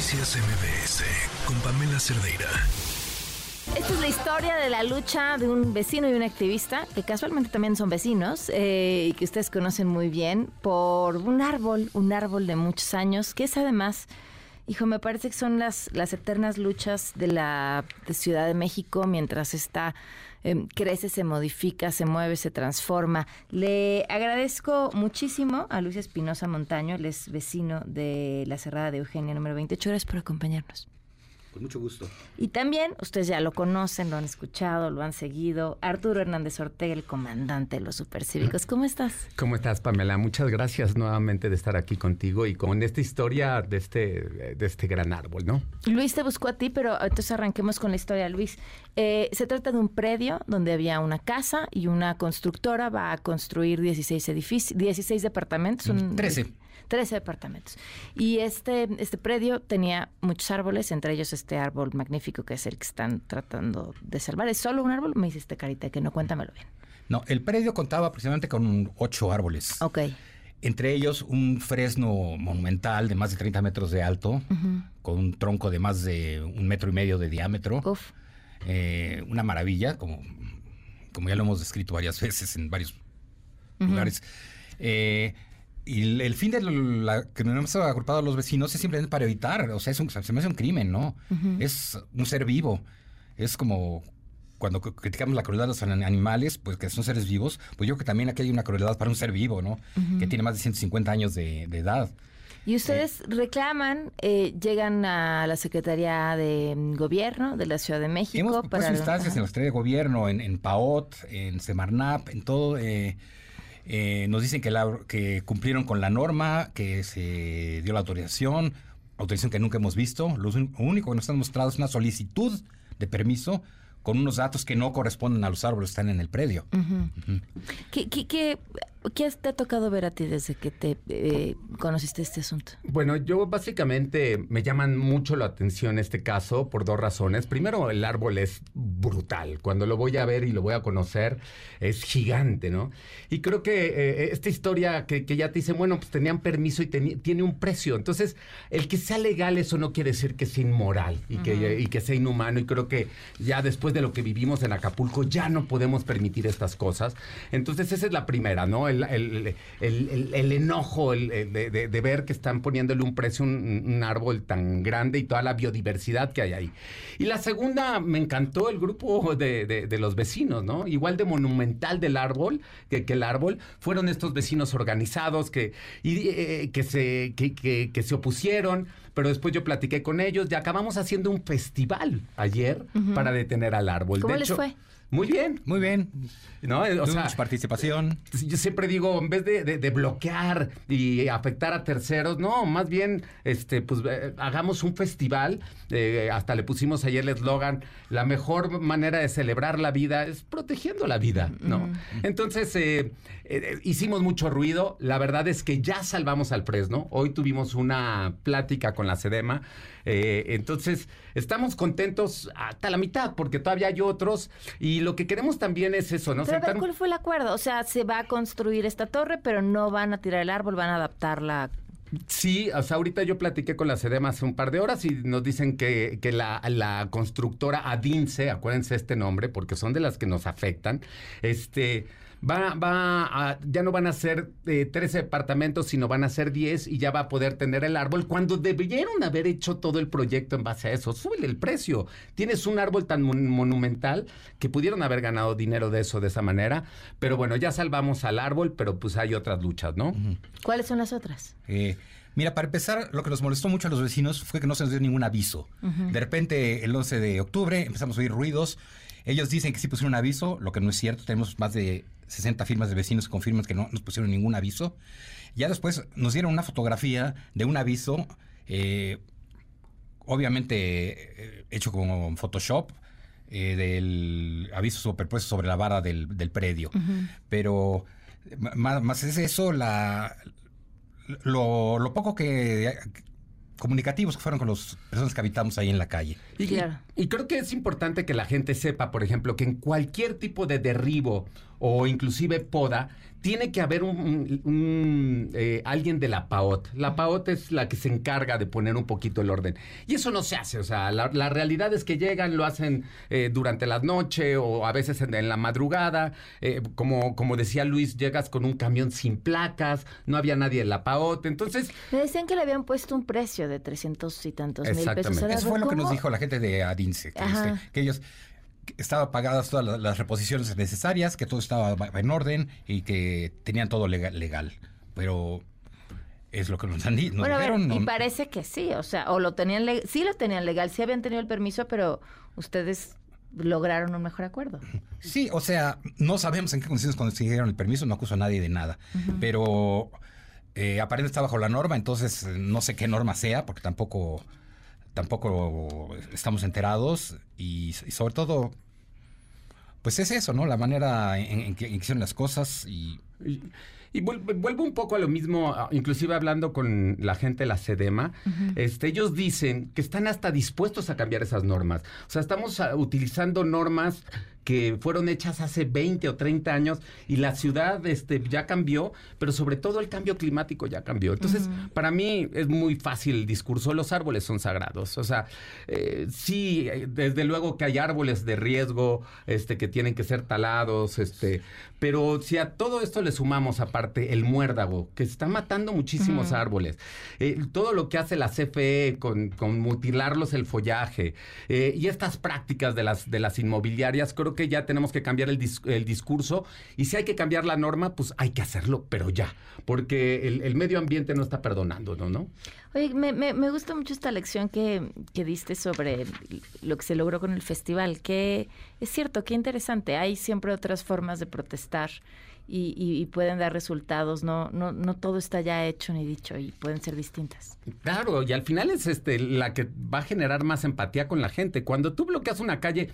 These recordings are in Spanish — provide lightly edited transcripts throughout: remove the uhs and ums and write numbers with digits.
Noticias MVS con Pamela Cerdeira. Esta es la historia de la lucha de un vecino y un activista, que casualmente también son vecinos, y que ustedes conocen muy bien, por un árbol de muchos años, que es además, hijo, me parece que son las eternas luchas de la Ciudad de México, mientras está, crece, se modifica, se mueve, se transforma. Le agradezco muchísimo a Luis Espinoza Montaño, él es vecino de la Cerrada de Eugenia, número 28. Gracias por acompañarnos. Con mucho gusto. Y también, ustedes ya lo conocen, lo han escuchado, lo han seguido, Arturo Hernández Ortega, el comandante de los Supercívicos. ¿Cómo estás? ¿Cómo estás, Pamela? Muchas gracias nuevamente de estar aquí contigo y con esta historia de este gran árbol, ¿no? Luis te buscó a ti, pero entonces arranquemos con la historia, Luis. Se trata de un predio donde había una casa y una constructora va a construir 16 departamentos. 13 departamentos. Y este predio tenía muchos árboles, entre ellos este árbol magnífico que es el que están tratando de salvar. ¿Es solo un árbol? Me hiciste carita que no, cuéntamelo bien. No, el predio contaba aproximadamente con 8 árboles. Ok. Entre ellos un fresno monumental de más de 30 metros de alto, uh-huh, con un tronco de más de 1,5 metros de diámetro. Uf. Una maravilla, como ya lo hemos descrito varias veces en varios uh-huh lugares. Y el fin de que nos hemos agrupado a los vecinos es simplemente para evitar, o sea, se me hace un crimen, ¿no? Uh-huh. Es un ser vivo. Es como cuando criticamos la crueldad de los animales, pues que son seres vivos, pues yo creo que también aquí hay una crueldad para un ser vivo, ¿no? Uh-huh. Que tiene más de 150 años de edad. Y ustedes reclaman, llegan a la Secretaría de Gobierno de la Ciudad de México. Hemos puesto instancias en la Secretaría de Gobierno, en PAOT, en Semarnap, en todo. Nos dicen que cumplieron con la norma, que se dio la autorización que nunca hemos visto. Lo único que nos han mostrado es una solicitud de permiso con unos datos que no corresponden a los árboles que están en el predio. Uh-huh. Uh-huh. ¿Qué te ha tocado ver a ti desde que te conociste este asunto? Bueno, yo básicamente me llaman mucho la atención este caso por dos razones. Primero, el árbol es brutal. Cuando lo voy a ver y lo voy a conocer, es gigante, ¿no? Y creo que esta historia que ya te dicen, bueno, pues tenían permiso y tiene un precio. Entonces, el que sea legal, eso no quiere decir que sea inmoral y, uh-huh, que sea inhumano. Y creo que ya después de lo que vivimos en Acapulco, ya no podemos permitir estas cosas. Entonces, esa es la primera, ¿no? El enojo de ver que están poniéndole un precio a un árbol tan grande y toda la biodiversidad que hay ahí. Y la segunda, me encantó el grupo de los vecinos, ¿no? Igual de monumental del árbol que el árbol, fueron estos vecinos organizados que se opusieron, pero después yo platiqué con ellos y acabamos haciendo un festival ayer, uh-huh, para detener al árbol. ¿Cómo de les hecho, fue? Muy bien. Muy bien. ¿No? O sea, mucha participación. Yo siempre digo, en vez de bloquear y afectar a terceros, no, más bien, pues hagamos un festival. Hasta le pusimos ayer el eslogan, la mejor manera de celebrar la vida es protegiendo la vida, ¿no? Mm. Entonces, hicimos mucho ruido. La verdad es que ya salvamos al fresno. Hoy tuvimos una plática con la Sedema. Entonces, estamos contentos hasta la mitad, porque todavía hay otros. Y lo que queremos también es eso, ¿no? Pero a ver, ¿cuál fue el acuerdo? O sea, se va a construir esta torre, pero no van a tirar el árbol, van a adaptarla. Sí, o sea, ahorita yo platiqué con la Sedema hace un par de horas y nos dicen que la constructora Adinze, acuérdense este nombre, porque son de las que nos afectan, ya no van a ser 13 departamentos, sino van a ser 10 y ya va a poder tener el árbol cuando debieron haber hecho todo el proyecto en base a eso. Súbele el precio. Tienes un árbol tan monumental que pudieron haber ganado dinero de eso, de esa manera. Pero bueno, ya salvamos al árbol, pero pues hay otras luchas, ¿no? ¿Cuáles son las otras? Mira, para empezar, lo que nos molestó mucho a los vecinos fue que no se nos dio ningún aviso. Uh-huh. De repente, el 11 de octubre, empezamos a oír ruidos. Ellos dicen que sí pusieron un aviso, lo que no es cierto. Tenemos más de 60 firmas de vecinos que confirman que no nos pusieron ningún aviso. Ya después nos dieron una fotografía de un aviso, obviamente hecho con Photoshop, del aviso superpuesto sobre la vara del predio. Uh-huh. Pero más es eso, lo poco que comunicativos que fueron con las personas que habitamos ahí en la calle. Y creo que es importante que la gente sepa, por ejemplo, que en cualquier tipo de derribo o inclusive poda, tiene que haber alguien de la PAOT. La PAOT es la que se encarga de poner un poquito el orden. Y eso no se hace, o sea, la realidad es que llegan, lo hacen durante la noche o a veces en la madrugada. Como decía Luis, llegas con un camión sin placas, no había nadie en la PAOT, entonces... Me decían que le habían puesto un precio de 300 y tantos mil pesos. Exactamente. Eso fue lo que nos dijo la gente de Adinze, que ellos... Estaban pagadas todas las reposiciones necesarias, que todo estaba en orden y que tenían todo legal. Pero es lo que nos han dicho. Bueno, dijeron, y parece que sí, o sea, lo tenían legal, sí habían tenido el permiso, pero ustedes lograron un mejor acuerdo. Sí, o sea, no sabemos en qué condiciones consiguieron el permiso, no acuso a nadie de nada, pero aparentemente está bajo la norma, entonces no sé qué norma sea, porque tampoco estamos enterados y sobre todo, pues es eso, ¿no? La manera en que hicieron las cosas y vuelvo un poco a lo mismo, inclusive hablando con la gente de la Sedema, ellos dicen que están hasta dispuestos a cambiar esas normas. O sea, estamos utilizando normas que fueron hechas hace 20 o 30 años y la ciudad ya cambió, pero sobre todo el cambio climático ya cambió. Entonces, para mí es muy fácil el discurso, los árboles son sagrados. O sea, sí, desde luego que hay árboles de riesgo que tienen que ser talados, pero si a todo esto le sumamos aparte el muérdago, que está matando muchísimos árboles, todo lo que hace la CFE con mutilarlos el follaje, y estas prácticas de las inmobiliarias, creo que ya tenemos que cambiar el discurso, y si hay que cambiar la norma, pues hay que hacerlo, pero ya, porque el medio ambiente no está perdonando, ¿no? Oye, me gusta mucho esta lección que diste sobre lo que se logró con el festival, que es cierto, qué interesante, hay siempre otras formas de protestar y pueden dar resultados, no todo está ya hecho ni dicho y pueden ser distintas. Claro, y al final es la que va a generar más empatía con la gente. Cuando tú bloqueas una calle,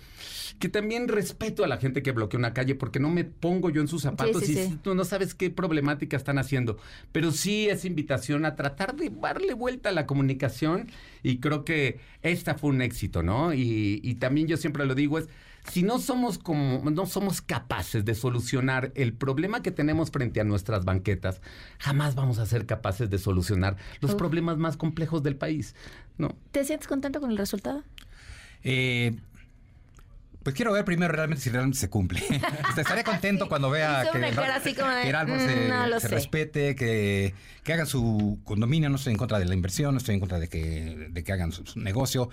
que también respeto a la gente que bloquea una calle, porque no me pongo yo en sus zapatos, y tú no sabes qué problemática están haciendo, pero sí es invitación a tratar de darle vuelta a la comunicación, y creo que esta fue un éxito, ¿no? Y también yo siempre lo digo, es si no somos capaces de solucionar el problema que tenemos frente a nuestras banquetas, jamás vamos a ser capaces de solucionar los problemas más complejos del país, ¿no? ¿Te sientes contento con el resultado? Pues quiero ver primero realmente si realmente se cumple. Estaré contento cuando vea que el árbol se respete, que hagan su condominio. No estoy en contra de la inversión, no estoy en contra de que hagan su negocio.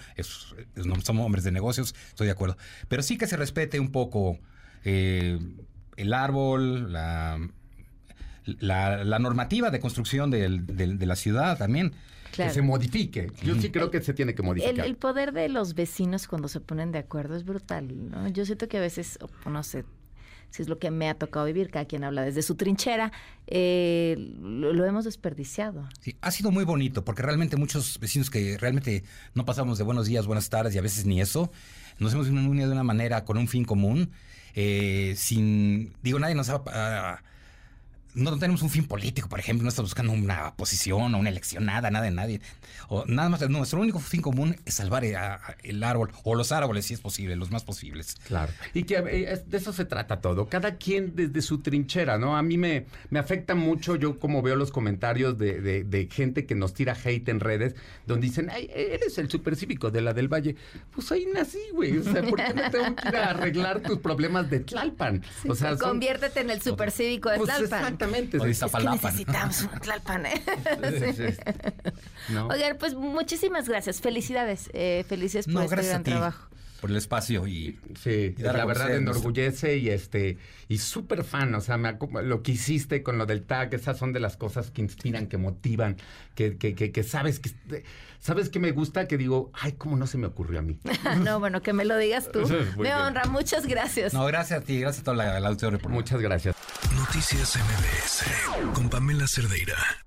No somos hombres de negocios, estoy de acuerdo. Pero sí que se respete un poco el árbol, la normativa de construcción de la ciudad también. Claro. Que se modifique. Yo sí creo que se tiene que modificar. El poder de los vecinos cuando se ponen de acuerdo es brutal, ¿no? Yo siento que a veces, no sé si es lo que me ha tocado vivir, cada quien habla desde su trinchera, lo hemos desperdiciado. Sí, ha sido muy bonito, porque realmente muchos vecinos que realmente no pasamos de buenos días, buenas tardes y a veces ni eso, nos hemos unido de una manera con un fin común, nadie nos ha... No tenemos un fin político, por ejemplo, no estamos buscando una posición o una elección, nada de nadie. O nada más, nuestro único fin común es salvar el árbol o los árboles, si es posible, los más posibles. Claro. Y que de eso se trata todo. Cada quien desde su trinchera, ¿no? A mí me afecta mucho, yo como veo los comentarios de gente que nos tira hate en redes, donde dicen, ay, eres el supercívico de la del Valle. Pues ahí nací, güey. O sea, ¿por qué no tengo que ir a arreglar tus problemas de Tlalpan? O sea, conviértete en el supercívico de Tlalpan. Es que necesitamos un Tlalpan, ¿eh? Sí. No. Oigan, pues muchísimas gracias. Felicidades. Felices por este gran trabajo. Por el espacio y la verdad enorgullece y súper fan, o sea, lo que hiciste con lo del tag, esas son de las cosas que inspiran, que motivan, que sabes que me gusta, que digo, ay, cómo no se me ocurrió a mí. No, bueno, que me lo digas tú. Honra, muchas gracias. No, gracias a ti, gracias a toda la auditoría. Muchas gracias. Noticias MVS con Pamela Cerdeira.